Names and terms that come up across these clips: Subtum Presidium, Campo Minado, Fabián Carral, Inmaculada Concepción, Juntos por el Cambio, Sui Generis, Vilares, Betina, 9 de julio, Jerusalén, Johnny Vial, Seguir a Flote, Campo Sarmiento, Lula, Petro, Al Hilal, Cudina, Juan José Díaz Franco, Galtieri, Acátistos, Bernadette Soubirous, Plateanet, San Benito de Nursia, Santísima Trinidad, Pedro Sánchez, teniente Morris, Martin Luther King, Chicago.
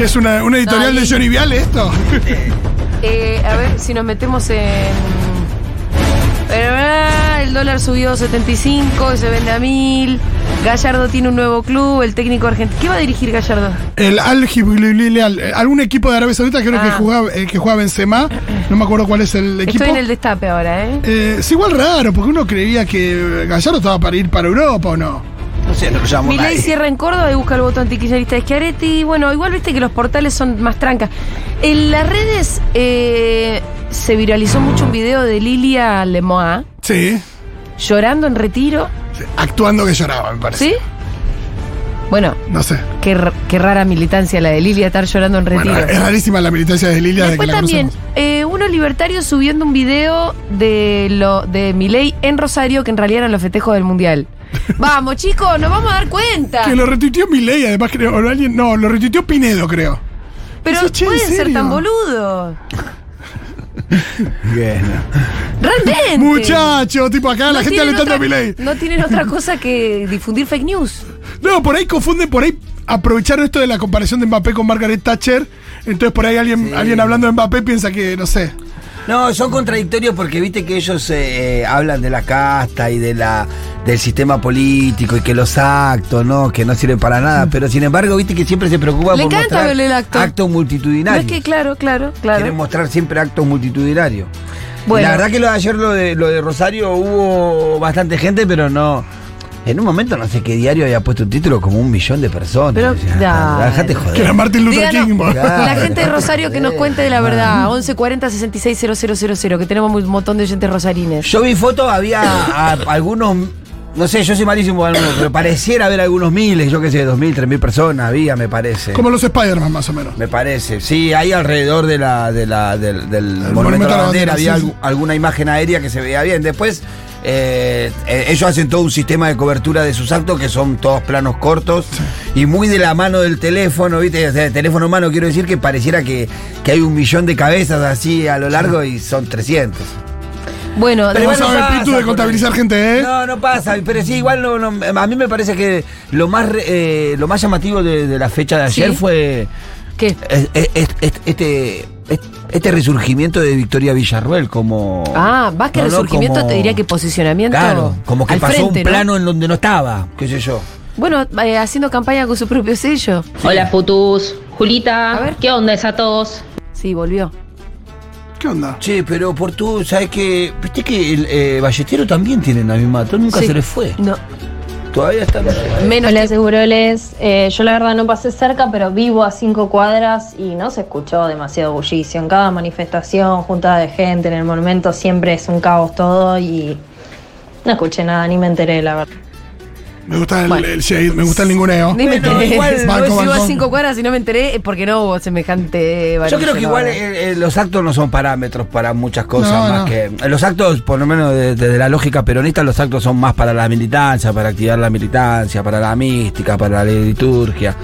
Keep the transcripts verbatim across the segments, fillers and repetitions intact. ¿Qué es una, una editorial no, de Johnny Vial esto? Eh, a ver, si nos metemos en... El dólar subió setenta y cinco, se vende a mil. Gallardo tiene un nuevo club, el técnico argentino. ¿Qué va a dirigir Gallardo? El Al Hilal, algún equipo de Arabia Saudita, creo ah. que jugaba eh, que juega Benzema. No me acuerdo cuál es el equipo. Estoy en el destape ahora, ¿eh? ¿eh? Es igual raro, porque uno creía que Gallardo estaba para ir para Europa, ¿o no? No sé, no lo llamo. Milei cierra en Córdoba y busca el voto antikirchnerista de Schiaretti. Bueno, igual viste que los portales son más trancas. En las redes... Eh, se viralizó mucho un video de Lilia Lemoa. Sí. Llorando en Retiro. Sí, actuando que lloraba, me parece. ¿Sí? Bueno. No sé. Qué, qué rara militancia la de Lilia, estar llorando en Retiro. Bueno, es rarísima la militancia de Lilia. Después de que también, la eh, unos libertarios subiendo un video de, lo, de Milei en Rosario, que en realidad eran los festejos del Mundial. Vamos, chicos, nos vamos a dar cuenta. Que lo retuiteó Milei, además creo. O alguien, no, lo retuiteó Pinedo, creo. Pero dice, pueden ser tan boludos. Bueno. Realmente. Muchachos, tipo acá no la gente alentando a Milei. No tienen otra cosa que difundir fake news. No, por ahí confunden, por ahí aprovecharon esto de la comparación de Mbappé con Margaret Thatcher. Entonces por ahí alguien, sí. alguien hablando de Mbappé piensa que, no sé. No, son contradictorios porque viste que ellos eh, hablan de la casta y de la del sistema político y que los actos, ¿no? Que no sirven para nada, pero sin embargo, viste que siempre se preocupan por mostrar el acto. actos multitudinarios. No, es que claro, claro, claro. Quieren mostrar siempre actos multitudinarios. Bueno. La verdad que lo de ayer, lo de, lo de Rosario, hubo bastante gente, pero no... En un momento no sé qué diario había puesto un título como un millón de personas. Pero, déjate joder. Que era Martin Luther King. Claro, la gente de Rosario que nos cuente de la verdad. once cuarenta sesenta y seis cero cero cero, que tenemos un montón de oyentes rosarines. Yo vi fotos, había a, algunos, no sé, yo soy malísimo, pero pareciera haber algunos miles, yo qué sé, dos mil, tres mil personas había, me parece. Como los Spider-Man, más o menos. Me parece, sí, ahí alrededor de la, de la, del, del Monumento, Monumento de la Bandera había sí, sí. alguna imagen aérea que se veía bien. Después... Eh, eh, ellos hacen todo un sistema de cobertura de sus actos que son todos planos cortos y muy de la mano del teléfono, ¿viste? O sea, el teléfono humano, quiero decir que pareciera que, que hay un millón de cabezas así a lo largo y son trescientos. Bueno, pero igual no sabe pasa, de contabilizar gente, ¿eh? No, no pasa, pero sí, igual no, no, a mí me parece que lo más, eh, lo más llamativo de, de la fecha de ayer ¿Sí? fue... ¿Qué? Este, este, este resurgimiento de Victoria Villarruel como... Ah, más que no, resurgimiento no, como, te diría que posicionamiento. Claro, como que pasó frente, un plano ¿no? en donde no estaba, qué sé yo. Bueno, eh, haciendo campaña con su propio sello. Sí. Hola, putus. Julita, a ver. ¿Qué onda es a todos? Sí, volvió. ¿Qué onda? Che, pero por tú, ¿sabes qué? Viste que el eh, Balletero también tiene la misma, nunca sí. se le fue. No. Todavía está menos. Hola, Seguroles. Eh, yo la verdad no pasé cerca, pero vivo a cinco cuadras y no se escuchó demasiado bullicio. En cada manifestación, juntada de gente, en el monumento siempre es un caos todo y no escuché nada, ni me enteré, la verdad. Me gusta el, bueno. el shade, me gusta el ninguneo. Dime no, igual banco, no, si iba a cinco cuadras y no me enteré porque no hubo semejante... Yo creo que igual eh, eh, los actos no son parámetros para muchas cosas no, más no. que... Los actos, por lo menos desde de la lógica peronista, los actos son más para la militancia, para activar la militancia, para la mística, para la liturgia.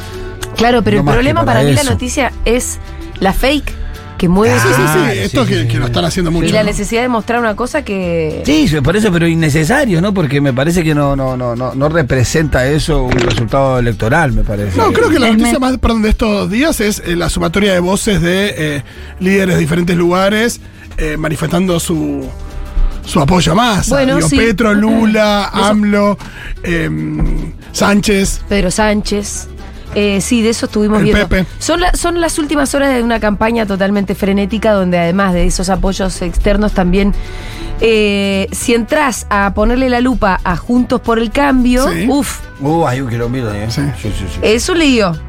Claro, pero no el problema para, para mí la noticia es la fake... Que mueve. Ah, sí, sí, sí. Esto sí, que, sí. que lo están haciendo mucho. Y la necesidad de mostrar una cosa que. Sí, por eso, pero innecesario, ¿no? Porque me parece que no, no, no, no, no representa eso un resultado electoral, me parece. No, creo que la noticia más perdón, de estos días es eh, la sumatoria de voces de eh, líderes de diferentes lugares eh, manifestando su. Su apoyo más. Bueno, Digo, sí. Petro, Lula, uh-huh. AMLO, eh, Sánchez. Pedro Sánchez. Eh, sí, de eso estuvimos el viendo. Pepe. Son, la, son las últimas horas de una campaña totalmente frenética donde además de esos apoyos externos también, eh, si entras a ponerle la lupa a Juntos por el Cambio, sí. uff. Uh, hay un kilómetro, ¿eh? Sí. Sí, sí, sí. Es un lío. Sí.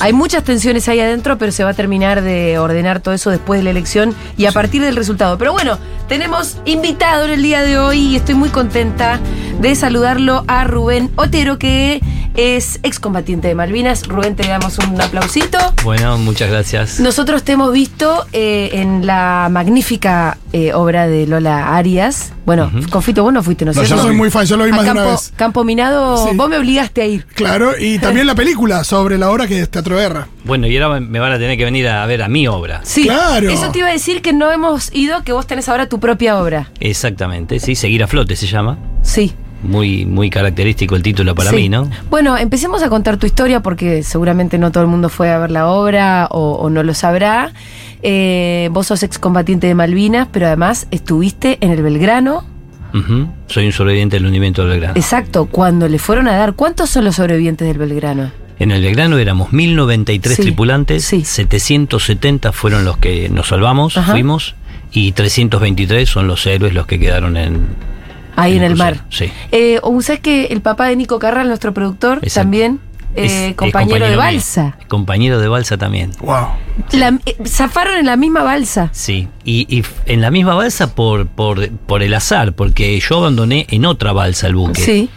Hay muchas tensiones ahí adentro, pero se va a terminar de ordenar todo eso después de la elección y a sí. partir del resultado. Pero bueno, tenemos invitado en el día de hoy y estoy muy contenta de saludarlo a Rubén Otero, que... Es excombatiente de Malvinas. Rubén, te damos un aplausito. Bueno, muchas gracias. Nosotros te hemos visto eh, en la magnífica eh, obra de Lola Arias. Bueno, uh-huh. Confito, vos no fuiste, ¿no es cierto? Yo soy muy fan, yo lo vi a más Campo, de una vez. Campo Minado, sí. Vos me obligaste a ir. Claro, y también la película sobre la obra que es Teatro Guerra. Bueno, y ahora me van a tener que venir a ver a mi obra. Sí, claro. Eso te iba a decir que no hemos ido, que vos tenés ahora tu propia obra. Exactamente, sí, Seguir a Flote se llama. Sí. Muy, muy característico el título para sí. mí, ¿no? Bueno, empecemos a contar tu historia porque seguramente no todo el mundo fue a ver la obra o, o no lo sabrá. Eh, vos sos excombatiente de Malvinas, pero además estuviste en el Belgrano. Uh-huh. Soy un sobreviviente del hundimiento del Belgrano. Exacto, cuando le fueron a dar, ¿cuántos son los sobrevivientes del Belgrano? En el Belgrano éramos mil noventa y tres sí, tripulantes, sí. setecientos setenta fueron los que nos salvamos, ajá, fuimos, y trescientos veintitrés son los héroes los que quedaron en... ahí en, en el mar. Sí. Eh, ¿Sabes que el papá de Nico Carral, nuestro productor, exacto, también eh, es, compañero, es compañero de balsa? Mío. Compañero de balsa también. Wow. La, eh, zafaron en la misma balsa. Sí, y, y en la misma balsa por, por, por el azar, porque yo abandoné en otra balsa el buque. Sí.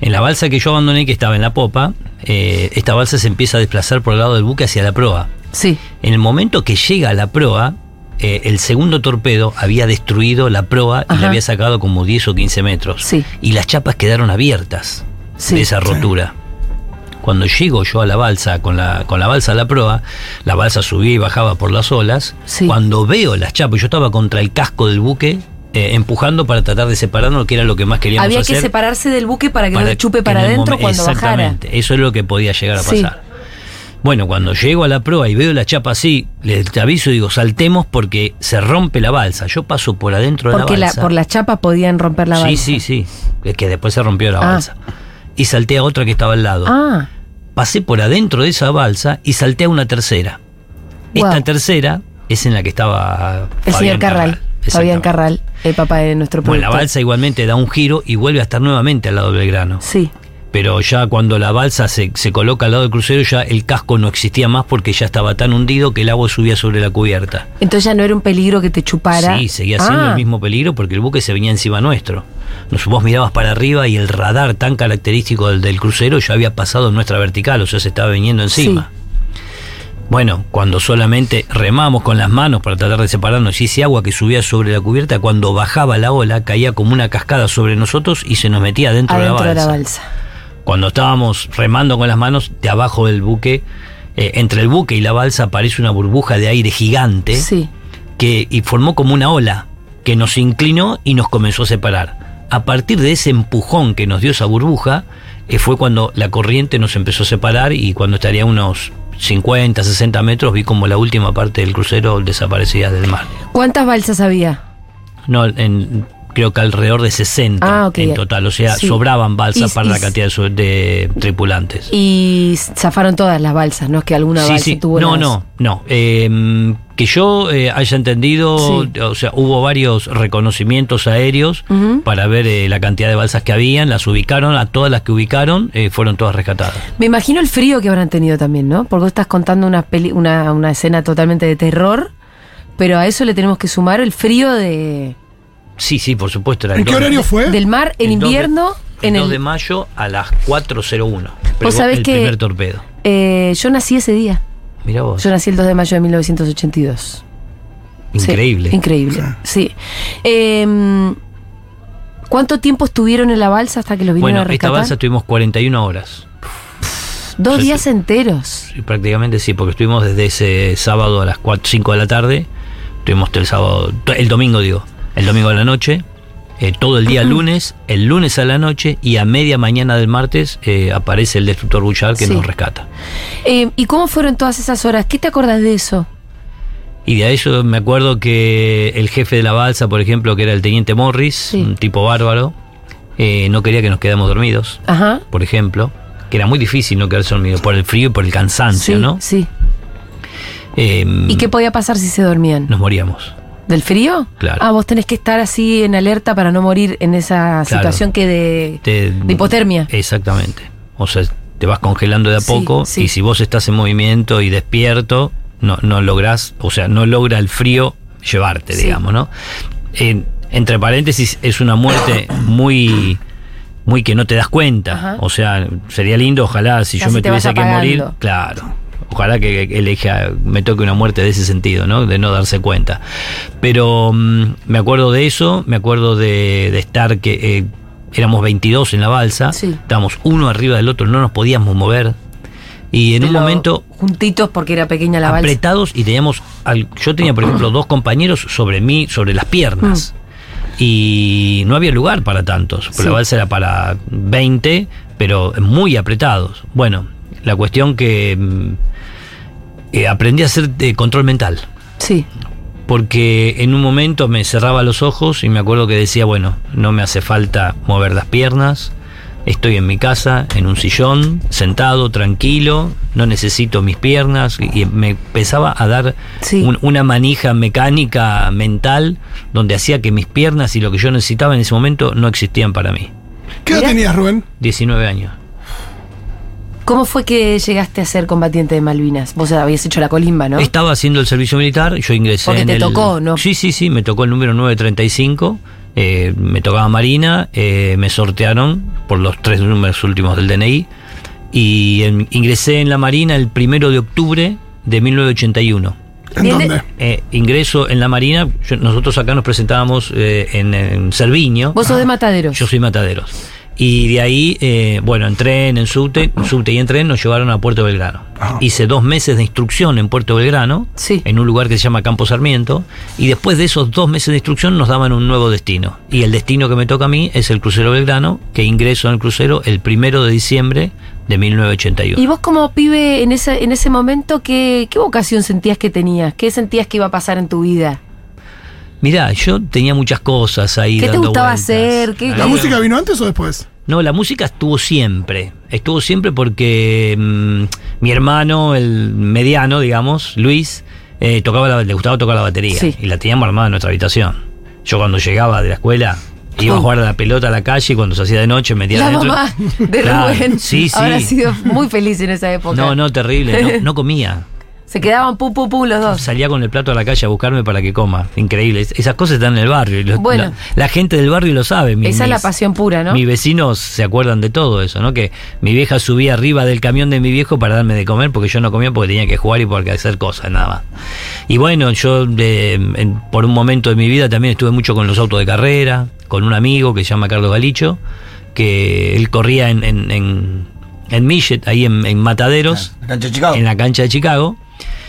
En la balsa que yo abandoné, que estaba en la popa, eh, esta balsa se empieza a desplazar por el lado del buque hacia la proa. Sí. En el momento que llega a la proa, Eh, el segundo torpedo había destruido la proa, ajá, y la había sacado como diez o quince metros. Sí. Y las chapas quedaron abiertas, sí, de esa rotura. Sí. Cuando llego yo a la balsa, con la, con la balsa a la proa, la balsa subía y bajaba por las olas. Sí. Cuando veo las chapas, yo estaba contra el casco del buque, eh, empujando para tratar de separarnos, que era lo que más queríamos hacer. Había que separarse del buque para que para, no le chupe para adentro cuando exactamente, bajara. Exactamente, eso es lo que podía llegar a pasar. Sí. Bueno, cuando llego a la proa y veo la chapa así, les aviso y digo, saltemos porque se rompe la balsa. Yo paso por adentro de la balsa. Porque por las chapas podían romper la balsa. Sí, sí, sí. Es que después se rompió la ah. balsa. Y salté a otra que estaba al lado. Ah. Pasé por adentro de esa balsa y salté a una tercera. Wow. Esta tercera es en la que estaba el Fabián señor Carral. Carral. Fabián Carral, el papá de nuestro pueblo. Bueno, la balsa igualmente da un giro y vuelve a estar nuevamente al lado del Belgrano. Sí. Pero ya cuando la balsa se, se coloca al lado del crucero, ya el casco no existía más porque ya estaba tan hundido que el agua subía sobre la cubierta. Entonces ya no era un peligro que te chupara. Sí, seguía ah. siendo el mismo peligro porque el buque se venía encima nuestro. Nos, vos mirabas para arriba y el radar tan característico del, del crucero ya había pasado en nuestra vertical, o sea, se estaba viniendo encima. Sí. Bueno, cuando solamente remamos con las manos para tratar de separarnos y ese agua que subía sobre la cubierta, cuando bajaba la ola, caía como una cascada sobre nosotros y se nos metía dentro de la balsa. de la balsa. Cuando estábamos remando con las manos, de abajo del buque, eh, entre el buque y la balsa aparece una burbuja de aire gigante, sí, que y formó como una ola que nos inclinó y nos comenzó a separar. A partir de ese empujón que nos dio esa burbuja, eh, fue cuando la corriente nos empezó a separar y cuando estaría a unos cincuenta, sesenta metros vi como la última parte del crucero desaparecía del mar. ¿Cuántas balsas había? No, en... creo que alrededor de sesenta ah, okay, en total, o sea, sí, sobraban balsas y, para y, la cantidad de, de tripulantes. Y zafaron todas las balsas, no es que alguna sí, balsa sí. tuvo... No, no, no. Eh, que yo eh, haya entendido, sí, o sea, hubo varios reconocimientos aéreos, uh-huh, para ver eh, la cantidad de balsas que habían, las ubicaron, a todas las que ubicaron, eh, fueron todas rescatadas. Me imagino el frío que habrán tenido también, ¿no? Porque vos estás contando una, peli- una, una escena totalmente de terror, pero a eso le tenemos que sumar el frío de... Sí, sí, por supuesto. Era ¿En qué dos, horario fue? Del mar, en el invierno. dos de, en el dos de mayo a las cuatro cero uno. Pero vos sabés el que primer torpedo. Eh, yo nací ese día. Mirá vos. Yo nací el dos de mayo de mil novecientos ochenta y dos. Increíble. Sí, increíble, ah. sí. Eh, ¿Cuánto tiempo estuvieron en la balsa hasta que los vinieron bueno, a rescatar? Bueno, en esta balsa tuvimos cuarenta y una horas. Pff, dos o sea, días sí, enteros. Sí, prácticamente sí, porque estuvimos desde ese sábado a las cuatro, cinco de la tarde. Estuvimos el sábado, el domingo digo. El domingo a la noche, eh, todo el día uh-huh, lunes, el lunes a la noche y a media mañana del martes eh, aparece el destructor Bullard que sí, nos rescata. Eh, ¿Y cómo fueron todas esas horas? ¿Qué te acordás de eso? Y de eso me acuerdo que el jefe de la balsa, por ejemplo, que era el teniente Morris, sí, un tipo bárbaro, eh, no quería que nos quedáramos dormidos, ajá, por ejemplo, que era muy difícil no quedarse dormido por el frío y por el cansancio, sí, ¿no? Sí. Eh, ¿Y qué podía pasar si se dormían? Nos moríamos. ¿Del frío? Claro. Ah, vos tenés que estar así en alerta para no morir en esa claro, situación que de, te, de hipotermia. Exactamente. O sea, te vas congelando de a sí, poco sí, y si vos estás en movimiento y despierto, no, no lográs, o sea, no logra el frío llevarte, sí, digamos, ¿no? En, entre paréntesis, es una muerte muy... muy que no te das cuenta. Ajá. O sea, sería lindo, ojalá, si Casi yo me tuviese que morir... Claro. Ojalá que elija, me toque una muerte de ese sentido, ¿no? De no darse cuenta. Pero um, me acuerdo de eso, me acuerdo de, de estar que eh, éramos veintidós en la balsa, sí, estábamos uno arriba del otro, no nos podíamos mover. Y en Pero un momento... juntitos porque era pequeña la balsa. Apretados y teníamos... Yo tenía, por ejemplo, dos compañeros sobre mí, sobre las piernas. Mm. y no había lugar para tantos. Sí. La balsa era para veinte, pero muy apretados. Bueno, la cuestión que eh, aprendí a hacer eh, control mental. Sí. Porque en un momento me cerraba los ojos y me acuerdo que decía, bueno, no me hace falta mover las piernas, estoy en mi casa, en un sillón, sentado, tranquilo, no necesito mis piernas, y me empezaba a dar sí. un, una manija mecánica mental donde hacía que mis piernas y lo que yo necesitaba en ese momento no existían para mí. ¿Qué edad tenías, Rubén? diecinueve años. ¿Cómo fue que llegaste a ser combatiente de Malvinas? Vos habías hecho la colimba, ¿no? Estaba haciendo el servicio militar, yo ingresé Porque en te el... tocó, ¿no? Sí, sí, sí, me tocó el número nueve treinta y cinco, eh, me tocaba Marina, eh, me sortearon por los tres números últimos del D N I, y en, ingresé en la Marina el primero de octubre de mil novecientos ochenta y uno. ¿En dónde? Eh, ingreso en la Marina, yo, nosotros acá nos presentábamos eh, en, en Cerviño. ¿Vos sos ah. de Mataderos? Yo soy Mataderos. Y de ahí, eh, bueno, en tren, en subte, subte y en tren nos llevaron a Puerto Belgrano. Ajá. Hice dos meses de instrucción en Puerto Belgrano, sí. en un lugar que se llama Campo Sarmiento, y después de esos dos meses de instrucción nos daban un nuevo destino. Y el destino que me toca a mí es el crucero Belgrano, que ingreso en el crucero el primero de diciembre de mil novecientos ochenta y uno. ¿Y vos como pibe en ese, en ese momento qué, qué vocación sentías que tenías? ¿Qué sentías que iba a pasar en tu vida? Mirá, yo tenía muchas cosas ahí. ¿Qué te gustaba hacer? ¿Qué, ¿La qué? música vino antes o después? No, la música estuvo siempre. Estuvo siempre porque mmm, mi hermano, el mediano, digamos, Luis, eh, tocaba la, le gustaba tocar la batería. Sí. Y la teníamos armada en nuestra habitación. Yo cuando llegaba de la escuela... Iba a jugar a la pelota a la calle y cuando se hacía de noche metía la dentro. Mamá de claro. Rubén sí, sí. habrá sido muy feliz en esa época. No, no, terrible, no, no comía. Se quedaban pu, pu, pu los dos. Salía con el plato a la calle a buscarme para que coma. Increíble. Esas cosas están en el barrio. Bueno, la, la gente del barrio lo sabe. Mi, esa mis, es la pasión pura, ¿no? Mis vecinos se acuerdan de todo eso, ¿no? Que mi vieja subía arriba del camión de mi viejo para darme de comer porque yo no comía porque tenía que jugar y porque hacer cosas, nada más. Y bueno, yo eh, en, por un momento de mi vida también estuve mucho con los autos de carrera, con un amigo que se llama Carlos Galicho, que él corría en, en, en, en Millet, ahí en, en Mataderos, la cancha de Chicago. en la cancha de Chicago.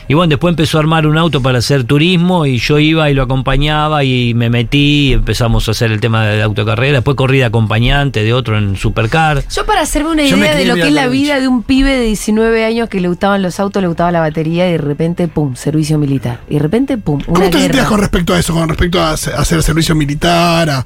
Y bueno, después empezó a armar un auto para hacer turismo y yo iba y lo acompañaba y me metí y empezamos a hacer el tema de autocarrera. Después corrí de acompañante de otro en supercar. Yo para hacerme una idea de lo que es la vida de un pibe de diecinueve años que le gustaban los autos, le gustaba la batería y de repente, pum, servicio militar. Y de repente, pum, una guerra. ¿Cómo te sentías con respecto a eso? Con respecto a hacer servicio militar, a...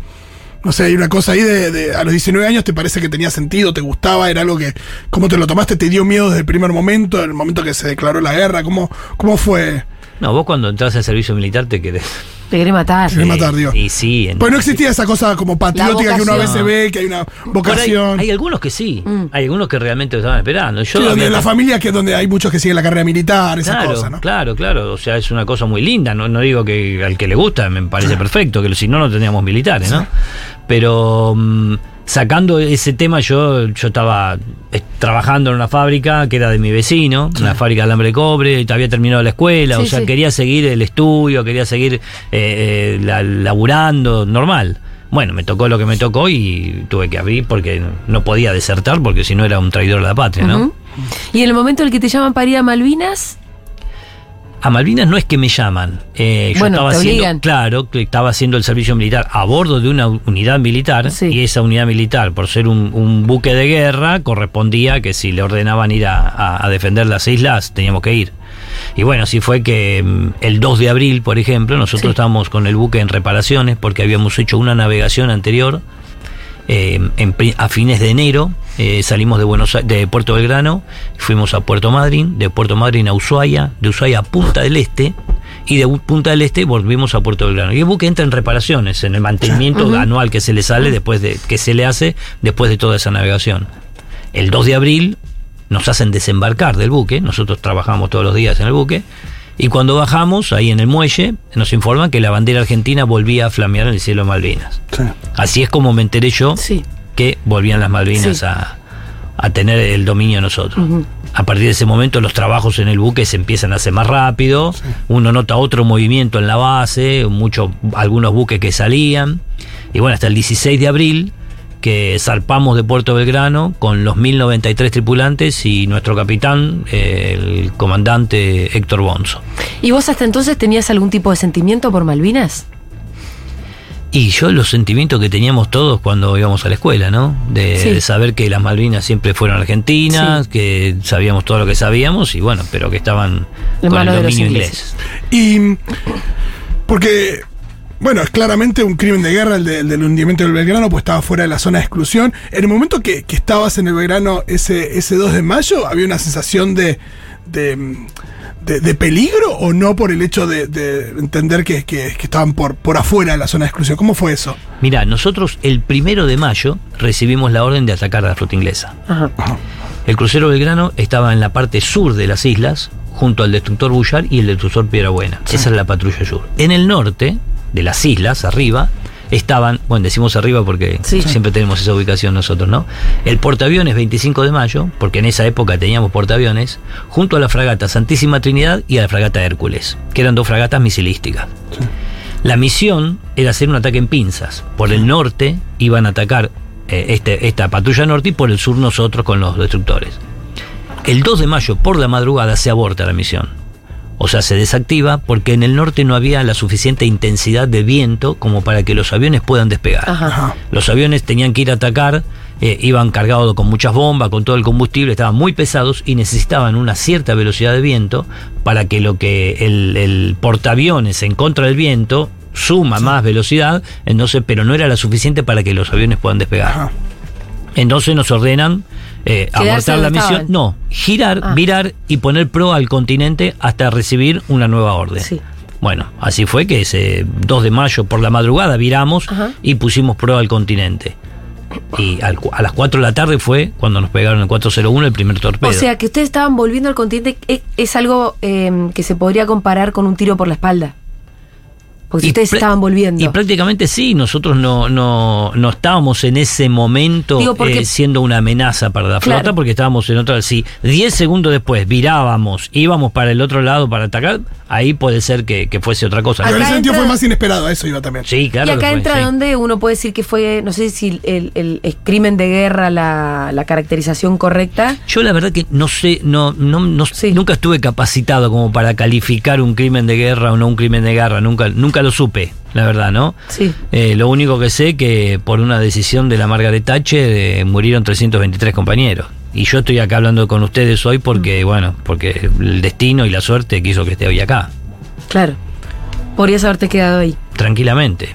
No sé, hay una cosa ahí de, de... A los diecinueve años te parece que tenía sentido, te gustaba, era algo que... ¿Cómo te lo tomaste? ¿Te dio miedo desde el primer momento, el momento que se declaró la guerra? ¿Cómo, cómo fue...? No, vos cuando entras al servicio militar te querés... Te querés matar. Te querés matar, digo. Y sí. En... Pues no existía esa cosa como patriótica que uno a veces ve, que hay una vocación. Hay, hay algunos que sí. Mm. Hay algunos que realmente lo estaban esperando. Yo sí, donde en la familia que es donde hay muchos que siguen la carrera militar, esa claro, cosa, ¿no? Claro, claro. O sea, es una cosa muy linda. No, no digo que al que le gusta, me parece sí. perfecto, que si no, no tendríamos militares, ¿no? Sí. Pero... Um, Sacando ese tema, yo, yo estaba trabajando en una fábrica que era de mi vecino, sí. una fábrica de alambre de cobre, había terminado la escuela, sí, o sea, sí. quería seguir el estudio, quería seguir eh, la, laburando, normal. Bueno, me tocó lo que me tocó y tuve que abrir porque no podía desertar, porque si no era un traidor a la patria, ¿no? Uh-huh. ¿Y en el momento en el que te llaman para ir a Malvinas? A Malvinas no es que me llaman. Eh, bueno, yo estaba haciendo, claro, que estaba haciendo el servicio militar a bordo de una unidad militar sí. y esa unidad militar, por ser un, un buque de guerra, correspondía que si le ordenaban ir a, a, a defender las islas, teníamos que ir. Y bueno, así fue que el dos de abril, por ejemplo, nosotros sí. estábamos con el buque en reparaciones porque habíamos hecho una navegación anterior. Eh, en, a fines de enero eh, salimos de, Buenos, de Puerto Belgrano, fuimos a Puerto Madryn, de Puerto Madryn a Ushuaia, de Ushuaia a Punta del Este y de Punta del Este volvimos a Puerto Belgrano. Y el buque entra en reparaciones, en el mantenimiento uh-huh. anual que se le sale después de que se le hace después de toda esa navegación. El dos de abril nos hacen desembarcar del buque, nosotros trabajamos todos los días en el buque y cuando bajamos ahí en el muelle nos informan que la bandera argentina volvía a flamear en el cielo de Malvinas. Sí. Así es como me enteré yo sí. que volvían las Malvinas sí. a, a tener el dominio de nosotros. Uh-huh. A partir de ese momento los trabajos en el buque se empiezan a hacer más rápido, sí. uno nota otro movimiento en la base, muchos algunos buques que salían, y bueno, hasta el dieciséis de abril que zarpamos de Puerto Belgrano con los mil noventa y tres tripulantes y nuestro capitán, el comandante Héctor Bonzo. ¿Y vos hasta entonces tenías algún tipo de sentimiento por Malvinas? Y yo los sentimientos que teníamos todos cuando íbamos a la escuela, ¿no? De, sí. de saber que las Malvinas siempre fueron argentinas, sí. que sabíamos todo lo que sabíamos y bueno, pero que estaban el con el dominio inglés. Y porque, bueno, es claramente un crimen de guerra el, de, el del hundimiento del Belgrano, pues estaba fuera de la zona de exclusión. En el momento que, que estabas en el Belgrano ese, ese dos de mayo, había una sensación de... de De, ¿De peligro o no por el hecho de, de entender que, que, que estaban por, por afuera de la zona de exclusión? ¿Cómo fue eso? Mirá, nosotros el primero de mayo recibimos la orden de atacar a la flota inglesa. Ajá. El crucero Belgrano estaba en la parte sur de las islas, junto al destructor Bullar y el destructor Piedrabuena. Sí. Esa es la patrulla sur. En el norte de las islas, arriba, estaban, bueno, decimos arriba porque sí. siempre tenemos esa ubicación nosotros, ¿no? El portaaviones veinticinco de mayo, porque en esa época teníamos portaaviones, junto a la fragata Santísima Trinidad y a la fragata Hércules, que eran dos fragatas misilísticas. Sí. La misión era hacer un ataque en pinzas. Por el norte iban a atacar eh, este, esta patrulla norte y por el sur nosotros con los destructores. El dos de mayo, por la madrugada, se aborta la misión. O sea, se desactiva porque en el norte no había la suficiente intensidad de viento como para que los aviones puedan despegar. Ajá. Los aviones tenían que ir a atacar, eh, iban cargados con muchas bombas, con todo el combustible, estaban muy pesados y necesitaban una cierta velocidad de viento para que lo que el, el portaaviones en contra del viento suma sí. más velocidad, entonces, pero no era la suficiente para que los aviones puedan despegar. Ajá. Entonces nos ordenan eh, abortar la misión. Estaban. No, girar, ah. virar y poner proa al continente hasta recibir una nueva orden. Sí. Bueno, así fue que ese dos de mayo por la madrugada viramos Ajá. y pusimos proa al continente. Y al, a las cuatro de la tarde fue cuando nos pegaron el cuatro cero uno, el primer torpedo. O sea, que ustedes estaban volviendo al continente es, es algo eh, que se podría comparar con un tiro por la espalda. Porque y ustedes estaban volviendo. Y prácticamente sí, nosotros no no, no estábamos en ese momento Digo, porque, eh, siendo una amenaza para la flota, claro. porque estábamos en otra. Si diez segundos después virábamos, íbamos para el otro lado para atacar, ahí puede ser que, que fuese otra cosa. Pero en ese sentido fue más inesperado, eso iba también. Sí, claro. Y acá fue, entra sí. donde uno puede decir que fue, no sé si el, el, el crimen de guerra, la, la caracterización correcta. Yo la verdad que no sé, no no, no sí. nunca estuve capacitado como para calificar un crimen de guerra o no un crimen de guerra, nunca nunca lo supe, la verdad, ¿no? Sí. Eh, lo único que sé que por una decisión de la Margaret Thatcher eh, murieron trescientos veintitrés compañeros. Y yo estoy acá hablando con ustedes hoy porque, mm. bueno, porque el destino y la suerte quiso que esté hoy acá. Claro. Podrías haberte quedado ahí. Tranquilamente.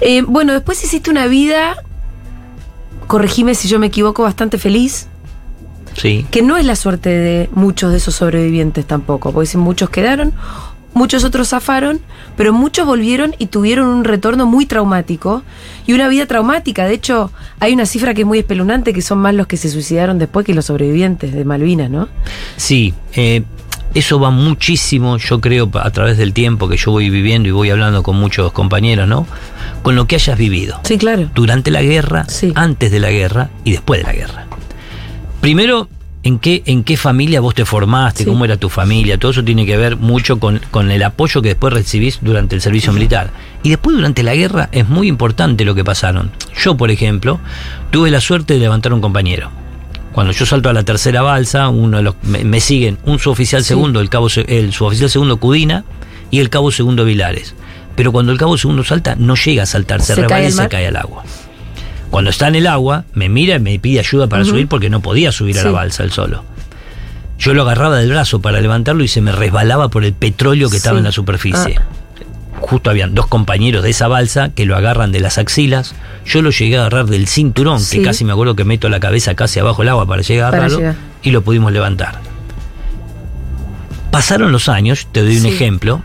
Eh, bueno, después hiciste una vida, corregime si yo me equivoco, bastante feliz. Sí. Que no es la suerte de muchos de esos sobrevivientes tampoco, porque si muchos quedaron... Muchos otros zafaron, pero muchos volvieron y tuvieron un retorno muy traumático y una vida traumática. De hecho, hay una cifra que es muy espeluznante, que son más los que se suicidaron después que los sobrevivientes de Malvinas, ¿no? Sí, eh, eso va muchísimo, yo creo, a través del tiempo que yo voy viviendo y voy hablando con muchos compañeros, ¿no? Con lo que hayas vivido. Sí, claro. Durante la guerra, sí. antes de la guerra y después de la guerra. Primero... ¿En qué, ¿En qué familia vos te formaste? Sí. ¿Cómo era tu familia? Todo eso tiene que ver mucho con, con el apoyo que después recibís durante el servicio militar. Y después durante la guerra es muy importante lo que pasaron. Yo, por ejemplo, tuve la suerte de levantar un compañero. Cuando yo salto a la tercera balsa, uno de los, me, me siguen un suboficial sí. segundo, el, cabo, el suboficial segundo Cudina y el cabo segundo Vilares. Pero cuando el cabo segundo salta, no llega a saltar, se, se rebala y se cae al agua. Cuando está en el agua, me mira y me pide ayuda para uh-huh. subir porque no podía subir sí. a la balsa él solo. Yo lo agarraba del brazo para levantarlo y se me resbalaba por el petróleo que sí. estaba en la superficie. Ah. Justo habían dos compañeros de esa balsa que lo agarran de las axilas. Yo lo llegué a agarrar del cinturón, sí. que casi me acuerdo que meto la cabeza casi abajo del agua para llegar a para agarrarlo, llegar. Y lo pudimos levantar. Pasaron los años, te doy un sí. ejemplo,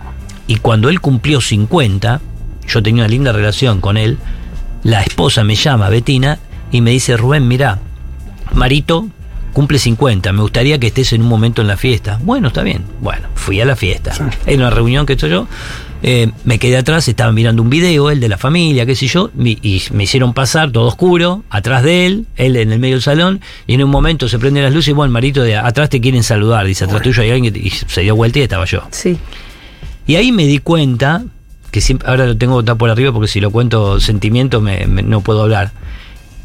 y cuando él cumplió cincuenta, yo tenía una linda relación con él, la esposa me llama, Betina, y me dice, Rubén, mirá, Marito cumple cincuenta, me gustaría que estés en un momento en la fiesta. Bueno, está bien. Bueno, fui a la fiesta. Sí. En la reunión que estoy yo, eh, me quedé atrás, estaban mirando un video, él de la familia, qué sé yo, y, y me hicieron pasar, todo oscuro, atrás de él, él en el medio del salón, y en un momento se prenden las luces, y bueno, Marito, de atrás te quieren saludar, dice, atrás tuyo hay alguien, y se dio vuelta y estaba yo. Sí. Y ahí me di cuenta... que siempre, ahora lo tengo botado por arriba porque si lo cuento sentimiento me, me, no puedo hablar,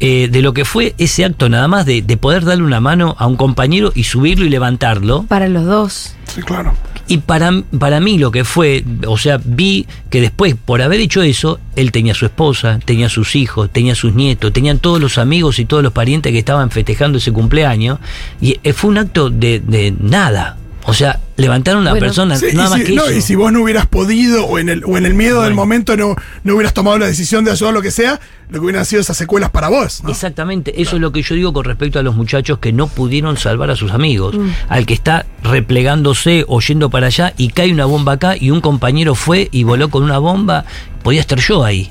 eh, de lo que fue ese acto nada más de, de poder darle una mano a un compañero y subirlo y levantarlo. Para los dos. Sí, claro. Y para, para mí lo que fue, o sea, vi que después, por haber hecho eso, él tenía su esposa, tenía sus hijos, tenía sus nietos, tenían todos los amigos y todos los parientes que estaban festejando ese cumpleaños, y fue un acto de, de nada. O sea, levantaron a una bueno, persona, sí, nada si, más que no, eso. Y si vos no hubieras podido, o en el, o en el miedo bueno. del momento no, no hubieras tomado la decisión de ayudar, lo que sea, lo que hubieran sido esas secuelas para vos, ¿no? Exactamente, eso claro. es lo que yo digo con respecto a los muchachos que no pudieron salvar a sus amigos. Mm. Al que está replegándose o yendo para allá y cae una bomba acá y un compañero fue y voló con una bomba, podía estar yo ahí.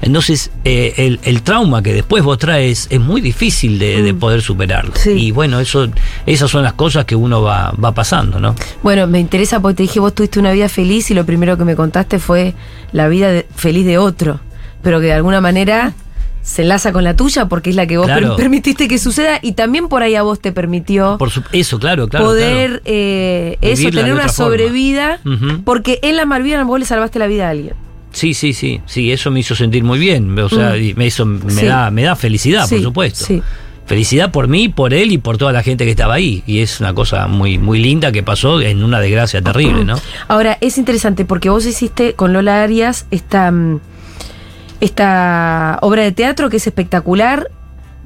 Entonces, eh, el, el trauma que después vos traes es muy difícil de, de poder superarlo. Sí. Y bueno, eso esas son las cosas que uno va, va pasando, ¿no? Bueno, me interesa porque te dije, vos tuviste una vida feliz y lo primero que me contaste fue la vida de, feliz de otro, pero que de alguna manera se enlaza con la tuya porque es la que vos claro. per- permitiste que suceda y también por ahí a vos te permitió por su- eso, claro, claro, poder claro. Eh, eso, tener una sobrevida, uh-huh. porque en las Malvinas vos le salvaste la vida a alguien. Sí, sí, sí, sí, eso me hizo sentir muy bien, o sea, mm. eso me, sí. da, me da felicidad, sí, por supuesto. Sí. Felicidad por mí, por él y por toda la gente que estaba ahí, y es una cosa muy, muy linda que pasó en una desgracia terrible, ¿no? Ahora, es interesante porque vos hiciste con Lola Arias esta, esta obra de teatro que es espectacular.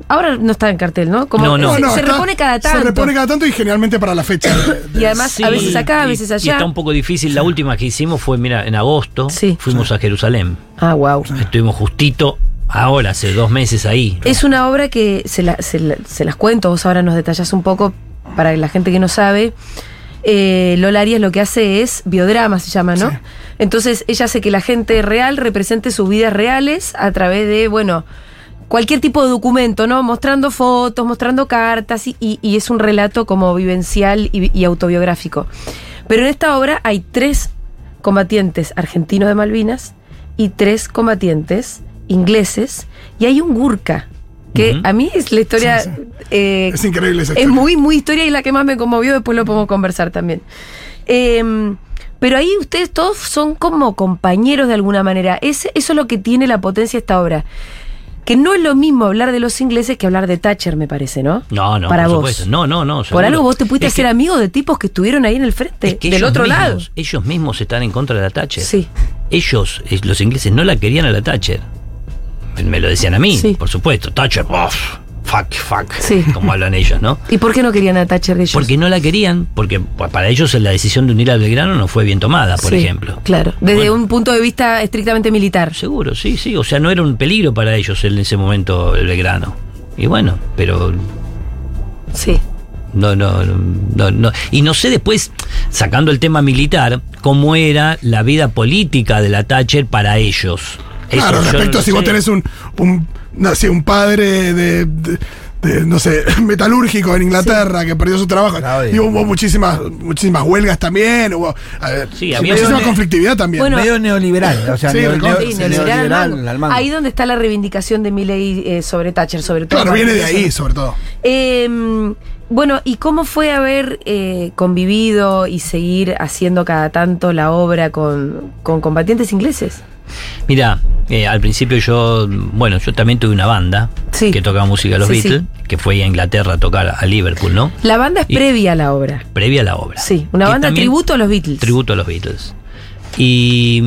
Ahora no está en cartel, ¿no? Como no, no. Se, no, no, se repone cada tanto. Se repone cada tanto y generalmente para la fecha. De, de y además sí, a veces acá, a veces allá. Y, y está un poco difícil. La última que hicimos fue, mira, en agosto. Sí. Fuimos sí. a Jerusalén. Ah, wow. Estuvimos justito ahora, hace dos meses ahí. Es una obra que se, la, se, la, se las cuento. Vos ahora nos detallás un poco para la gente que no sabe. Eh, Lola Arias lo que hace es biodrama, se llama, ¿no? Sí. Entonces ella hace que la gente real represente sus vidas reales a través de, bueno... cualquier tipo de documento, ¿no? Mostrando fotos, mostrando cartas, y, y, y es un relato como vivencial y, y autobiográfico. Pero en esta obra hay tres combatientes argentinos de Malvinas y tres combatientes ingleses, y hay un gurka, que uh-huh. a mí es la historia... Sí, sí. Eh, es increíble esa historia. Es muy, muy historia y la que más me conmovió, después lo podemos conversar también. Eh, pero ahí ustedes todos son como compañeros de alguna manera. Es, eso es lo que tiene la potencia esta obra. Que no es lo mismo hablar de los ingleses que hablar de Thatcher, me parece, ¿no? No, no, para por vos. Supuesto. No, no, no. Seguro. Por algo vos te pudiste es hacer que, amigo de tipos que estuvieron ahí en el frente, es que del otro mismos, lado. Ellos mismos están en contra de la Thatcher. Sí. Ellos, los ingleses, no la querían a la Thatcher. Me lo decían a mí, sí. por supuesto. Thatcher, uff. Fuck, fuck, sí. como hablan ellos, ¿no? ¿Y por qué no querían a Thatcher ellos? Porque no la querían, porque para ellos la decisión de unir a Belgrano no fue bien tomada, por sí, ejemplo. Claro, desde bueno. un punto de vista estrictamente militar. Seguro, sí, sí, o sea, no era un peligro para ellos en ese momento el Belgrano. Y bueno, pero... Sí. No, no, no, no. Y no sé después, sacando el tema militar, cómo era la vida política de la Thatcher para ellos. Eso, claro, respecto no a si sé. Vos tenés un... un No sé, un padre de, de, de, no sé, metalúrgico en Inglaterra sí. que perdió su trabajo. Claro, y hubo muchísimas, muchísimas huelgas también, hubo a ver, sí, muchísima ne- conflictividad también. Bueno, medio neoliberal, o sea, sí, neo- neo- sí, neoliberal, neoliberal al mango. Ahí donde está la reivindicación de Milei eh, sobre Thatcher, sobre todo. Claro, viene de ahí, sobre todo. Eh, bueno, ¿y cómo fue haber eh, convivido y seguir haciendo cada tanto la obra con, con combatientes ingleses? Mira, eh, al principio yo, bueno, yo también tuve una banda sí. que tocaba música a los sí, Beatles, sí. que fue a Inglaterra a tocar a Liverpool, ¿no? La banda es y previa a la obra. Previa a la obra. Sí, una que banda tributo a los Beatles. Tributo a los Beatles. Y,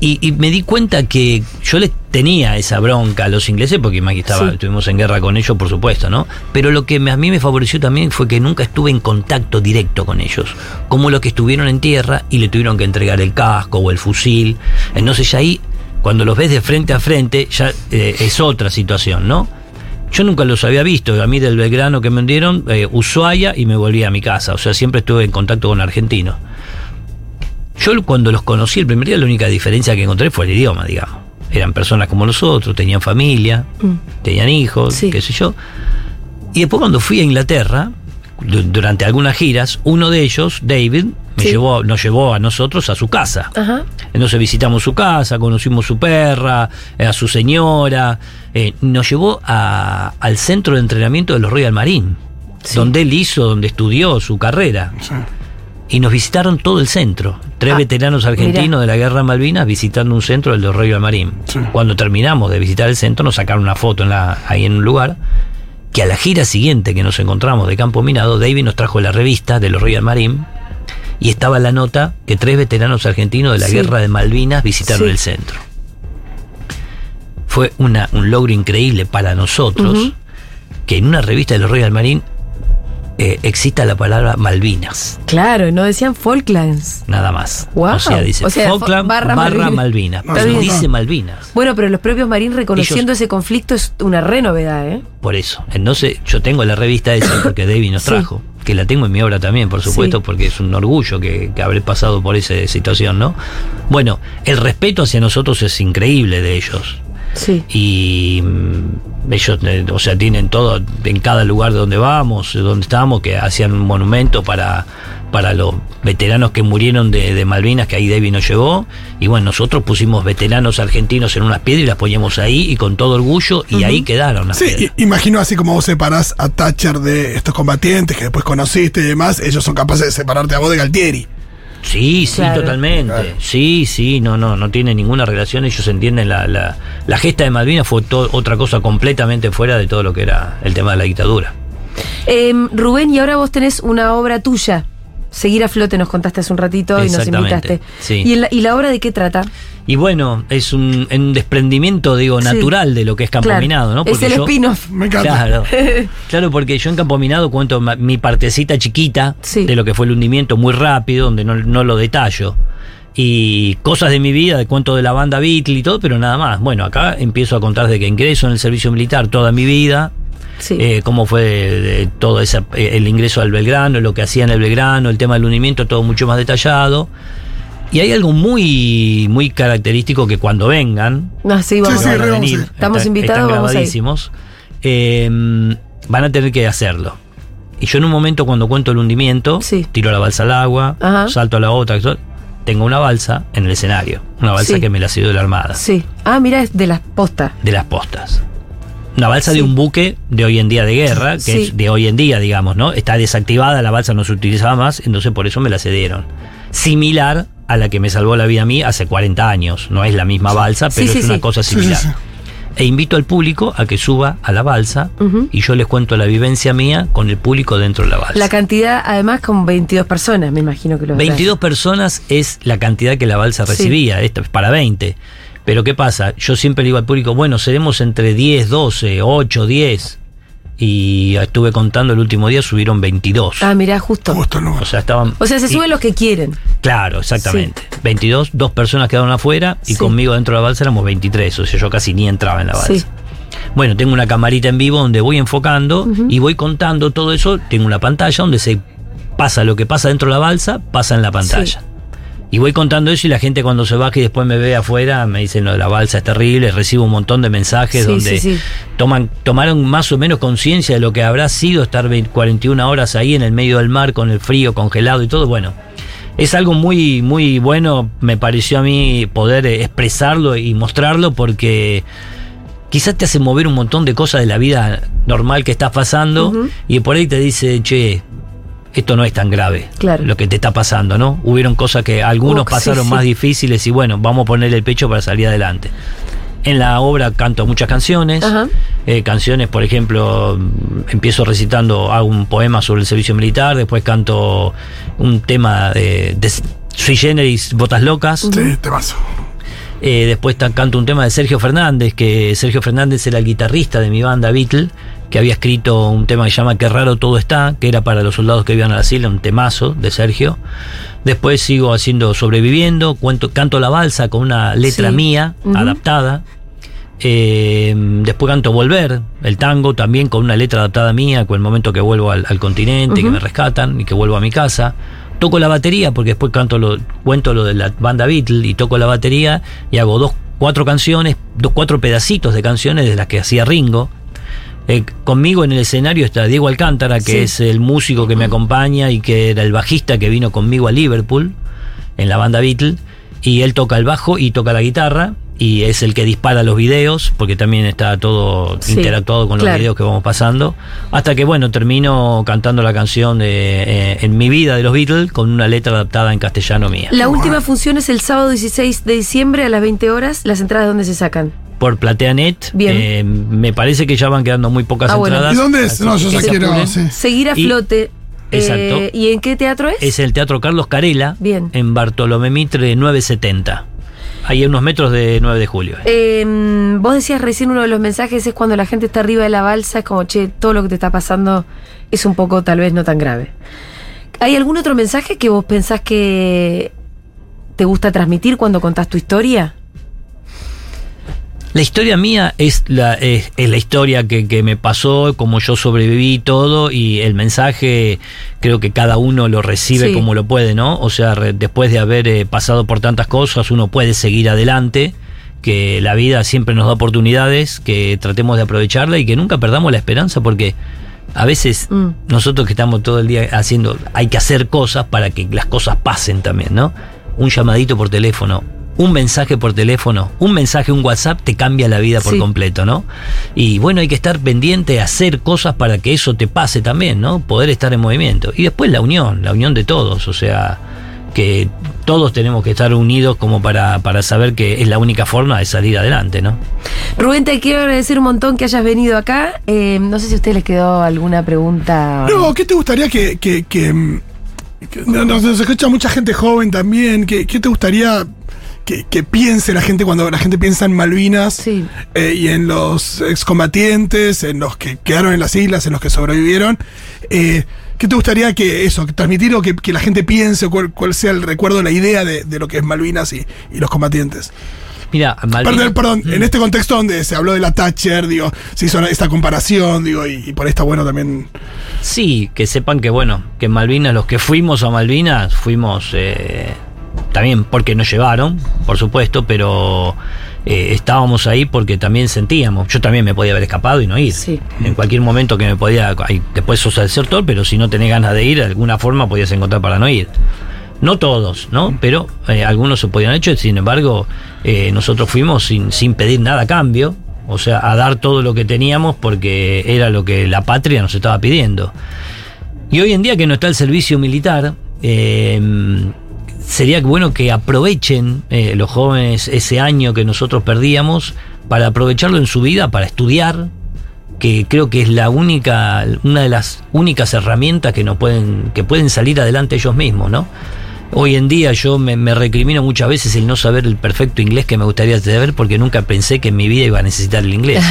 y, y me di cuenta que yo les tenía esa bronca a los ingleses, porque estaba, sí. estuvimos en guerra con ellos, por supuesto, ¿no? Pero lo que a mí me favoreció también fue que nunca estuve en contacto directo con ellos, como los que estuvieron en tierra y le tuvieron que entregar el casco o el fusil. Entonces ya ahí, cuando los ves de frente a frente, ya eh, es otra situación, ¿no? Yo nunca los había visto, a mí del Belgrano que me dieron, eh, Ushuaia y me volví a mi casa, o sea, siempre estuve en contacto con argentinos. Yo cuando los conocí el primer día, la única diferencia que encontré fue el idioma, digamos. Eran personas como nosotros, tenían familia, mm. tenían hijos, sí. qué sé yo. Y después cuando fui a Inglaterra, d- durante algunas giras, uno de ellos, David, me sí. llevó, nos llevó a nosotros a su casa. Ajá. Entonces visitamos su casa, conocimos su perra, a su señora. Eh, nos llevó a, al centro de entrenamiento de los Royal Marine, sí. donde él hizo, donde estudió su carrera. Sí. Y nos visitaron todo el centro. Tres ah, veteranos argentinos mirá. de la Guerra de Malvinas visitando un centro del Royal Marine. Sí. Cuando terminamos de visitar el centro, nos sacaron una foto en la, ahí en un lugar. que a la gira siguiente que nos encontramos de Campo Minado, David nos trajo la revista de los Royal Marine y estaba la nota que tres veteranos argentinos de la sí. guerra de Malvinas visitaron sí. el centro. Fue una, un logro increíble para nosotros uh-huh. que en una revista de los Royal Marine eh, exista la palabra Malvinas. Claro, y no decían Falklands. Nada más. Wow. O sea, dice o sea, Falklands barra, barra Malvinas. Malvinas. Pero no dice Malvinas. Bueno, pero los propios Marines reconociendo ellos, ese conflicto es una re novedad, ¿eh? Por eso. Entonces, yo tengo la revista esa porque David nos sí. trajo. Que la tengo en mi obra también, por supuesto, sí. porque es un orgullo que, que habré pasado por esa situación, ¿no? Bueno, el respeto hacia nosotros es increíble de ellos. Sí. Y ellos, o sea, tienen todo, en cada lugar de donde vamos, donde estábamos, que hacían un monumento para, para los veteranos que murieron de, de Malvinas, que ahí David nos llevó. Y bueno, nosotros pusimos veteranos argentinos en unas piedras y las poníamos ahí, y con todo orgullo, y uh-huh. ahí quedaron las sí, piedras. Imagino, así como vos separás a Thatcher de estos combatientes que después conociste y demás, ellos son capaces de separarte a vos de Galtieri. Sí, sí, claro. totalmente. Claro. Sí, sí, no, no, no tiene ninguna relación. Ellos entienden la, la, la gesta de Malvinas fue to- otra cosa completamente fuera de todo lo que era el tema de la dictadura. Eh, Rubén, y ahora vos tenés una obra tuya, Seguir a Flote, nos contaste hace un ratito y nos invitaste. Sí. ¿Y, la, ¿Y la obra de qué trata? Y bueno, es un, un desprendimiento, digo, natural sí. de lo que es Campo claro. Minado, ¿no? Porque es el yo, spin-off. Me encanta. Claro, claro, porque yo en Campo Minado cuento mi partecita chiquita sí. de lo que fue el hundimiento muy rápido, donde no, no lo detallo. Y cosas de mi vida, de cuento de la banda Beatle y todo, pero nada más. Bueno, acá empiezo a contar de que ingreso en el servicio militar toda mi vida. Sí. Eh, cómo fue eh, todo esa, eh, el ingreso al Belgrano, lo que hacía en el Belgrano, el tema del hundimiento, todo mucho más detallado. Y hay algo muy muy característico que cuando vengan, ah, sí, vamos sí, a sí, venir, vamos a estamos está, invitados, están grabadísimos, vamos a ir. Eh, van a tener que hacerlo. Y yo en un momento cuando cuento el hundimiento, sí. tiro la balsa al agua, ajá. salto a la otra, tengo una balsa en el escenario, una balsa sí. que me la cedió de la Armada. Sí. Ah, mira, es de las postas. De las postas. Una balsa sí. de un buque de hoy en día de guerra, que sí. es de hoy en día, digamos, ¿no? Está desactivada, la balsa no se utilizaba más, entonces por eso me la cedieron. Similar a la que me salvó la vida a mí hace cuarenta años. No es la misma balsa, pero sí, sí, es una sí. cosa similar. Sí, sí, sí. E invito al público a que suba a la balsa uh-huh. y yo les cuento la vivencia mía con el público dentro de la balsa. La cantidad, además, con veintidós personas, me imagino que lo veintidós harás. Personas es la cantidad que la balsa recibía, sí. esto es para veinte. Pero ¿qué pasa? Yo siempre le digo al público, bueno, seremos entre diez, doce, ocho, diez. Y estuve contando, el último día subieron veintidós. Ah, mirá, justo. Justo no. O sea, estaban, o sea se suben y, los que quieren. Claro, exactamente. Sí. veintidós, dos personas quedaron afuera y sí. conmigo dentro de la balsa éramos veintitrés. O sea, yo casi ni entraba en la balsa. Sí. Bueno, tengo una camarita en vivo donde voy enfocando uh-huh. y voy contando todo eso. Tengo una pantalla donde se pasa lo que pasa dentro de la balsa, pasa en la pantalla. Sí. Y voy contando eso y la gente cuando se baja y después me ve afuera, me dicen lo de la balsa es terrible, recibo un montón de mensajes sí, donde sí, sí. toman tomaron más o menos conciencia de lo que habrá sido estar cuarenta y una horas ahí en el medio del mar con el frío congelado y todo. Bueno, es algo muy, muy bueno, me pareció a mí poder expresarlo y mostrarlo porque quizás te hace mover un montón de cosas de la vida normal que estás pasando uh-huh. y por ahí te dice, che... Esto no es tan grave, claro. lo que te está pasando, ¿no? Hubieron cosas que algunos Uf, pasaron sí, más sí. difíciles y bueno, vamos a poner el pecho para salir adelante. En la obra canto muchas canciones, eh, canciones, por ejemplo, empiezo recitando, hago un poema sobre el servicio militar, después canto un tema de, de Sui Generis, Botas Locas. Sí, te paso. Eh, después t- canto un tema de Sergio Fernández, que Sergio Fernández era el guitarrista de mi banda Beatle, que había escrito un tema que se llama Qué raro todo está, que era para los soldados que vivían a la isla, un temazo de Sergio. Después sigo haciendo Sobreviviendo, cuento, canto la balsa con una letra sí. mía, uh-huh. adaptada. Eh, después canto Volver, el tango también con una letra adaptada mía, con el momento que vuelvo al, al continente, uh-huh. que me rescatan y que vuelvo a mi casa. Toco la batería, porque después canto lo, cuento lo de la banda Beatle y toco la batería y hago dos, cuatro canciones, dos, cuatro pedacitos de canciones de las que hacía Ringo. Eh, conmigo en el escenario está Diego Alcántara, que sí. es el músico que me acompaña y que era el bajista que vino conmigo a Liverpool en la banda Beatle. Y él toca el bajo y toca la guitarra y es el que dispara los videos, porque también está todo sí, interactuado con los claro. videos que vamos pasando, hasta que bueno, termino cantando la canción de eh, En mi vida de los Beatles con una letra adaptada en castellano mía. La última función es el sábado dieciséis de diciembre a las veinte horas. ¿Las entradas dónde se sacan? por Plateanet. Bien. Eh, me parece que ya van quedando muy pocas ah, bueno. entradas. ¿Y dónde es? No, yo ya quiero. Sí. Seguir a Flote. Y, exacto. Eh, ¿Y en qué teatro es? Es el Teatro Carlos Carela. Bien. En Bartolomé Mitre nueve setenta. Ahí a unos metros de nueve de julio. Eh, vos decías recién uno de los mensajes es cuando la gente está arriba de la balsa, es como, che, todo lo que te está pasando es un poco, tal vez, no tan grave. ¿Hay algún otro mensaje que vos pensás que te gusta transmitir cuando contás tu historia? La historia mía es la, es, es la historia que, que me pasó, como yo sobreviví todo, y el mensaje creo que cada uno lo recibe sí. como lo puede, ¿no? O sea, re, después de haber eh, pasado por tantas cosas, uno puede seguir adelante, que la vida siempre nos da oportunidades, que tratemos de aprovecharla y que nunca perdamos la esperanza, porque a veces mm. nosotros que estamos todo el día haciendo, hay que hacer cosas para que las cosas pasen también, ¿no? Un llamadito por teléfono. Un mensaje por teléfono, un mensaje, un WhatsApp te cambia la vida por sí. completo, ¿no? Y bueno, hay que estar pendiente, hacer cosas para que eso te pase también, ¿no? Poder estar en movimiento. Y después la unión, la unión de todos, o sea, que todos tenemos que estar unidos como para, para saber que es la única forma de salir adelante, ¿no? Rubén, te quiero agradecer un montón que hayas venido acá. Eh, no sé si a ustedes les quedó alguna pregunta. No, ¿qué te gustaría que... que, que, que nos, nos escucha mucha gente joven también. ¿Qué, qué te gustaría... Que, que piense la gente cuando la gente piensa en Malvinas sí. eh, y en los excombatientes, en los que quedaron en las islas, en los que sobrevivieron? Eh, ¿Qué te gustaría que eso, que transmitir o que, que la gente piense cuál, cuál sea el recuerdo, la idea de, de lo que es Malvinas y, y los combatientes? Mira, Malvinas, perdón, perdón mm. en este contexto donde se habló de la Thatcher, digo, se hizo esta comparación, digo, y, y por ahí está bueno también. Sí, que sepan que, bueno, que en Malvinas, los que fuimos a Malvinas, fuimos... Eh, también porque nos llevaron, por supuesto, pero eh, estábamos ahí porque también sentíamos. Yo también me podía haber escapado y no ir. Sí. En cualquier momento que me podía... Después sos desertor, pero si no tenés ganas de ir, de alguna forma podías encontrar para no ir. No todos, ¿no? Pero eh, algunos se podían hecho. Sin embargo, eh, nosotros fuimos sin, sin pedir nada a cambio. O sea, a dar todo lo que teníamos porque era lo que la patria nos estaba pidiendo. Y hoy en día que no está el servicio militar... Eh, sería bueno que aprovechen eh, los jóvenes ese año que nosotros perdíamos para aprovecharlo en su vida, para estudiar, que creo que es la única, una de las únicas herramientas que nos pueden, que pueden salir adelante ellos mismos, ¿no? Hoy en día yo me, me recrimino muchas veces el no saber el perfecto inglés que me gustaría saber porque nunca pensé que en mi vida iba a necesitar el inglés.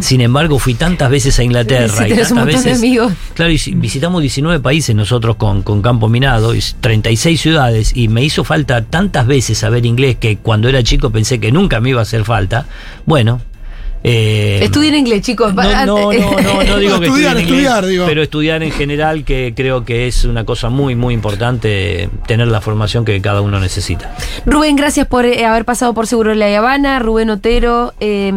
Sin embargo, fui tantas veces a Inglaterra sí, y tantas un montón veces. De amigos. Claro, y visitamos diecinueve países nosotros con, con Campo Minado, treinta y seis ciudades, y me hizo falta tantas veces saber inglés que cuando era chico pensé que nunca me iba a hacer falta. Bueno. Eh, Estudien inglés, chicos. No, no, no, no, no digo que estudiar, inglés, estudiar, digo. Pero estudiar en general, que creo que es una cosa muy, muy importante, tener la formación que cada uno necesita. Rubén, gracias por eh, haber pasado por Seguro de La Habana. Rubén Otero, eh,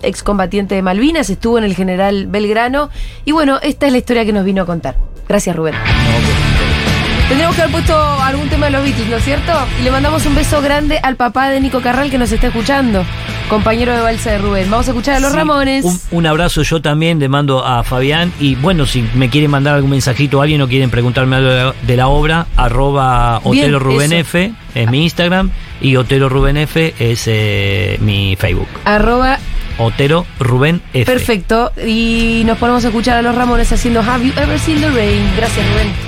excombatiente de Malvinas, estuvo en el General Belgrano. Y bueno, esta es la historia que nos vino a contar. Gracias, Rubén. No, pues, tendríamos que haber puesto algún tema de los Beatles, ¿no es cierto? Y le mandamos un beso grande al papá de Nico Carral que nos está escuchando. Compañero de balsa de Rubén. Vamos a escuchar a los sí, Ramones. Un, un abrazo yo también, le mando a Fabián. Y bueno, si me quieren mandar algún mensajito a alguien o quieren preguntarme algo de la, de la obra, arroba Bien, Otero Rubén eso. F es mi Instagram y Otero Rubén F es eh, mi Facebook. Arroba Otero Rubén F. Perfecto. Y nos ponemos a escuchar a los Ramones haciendo Have You Ever Seen the Rain. Gracias, Rubén.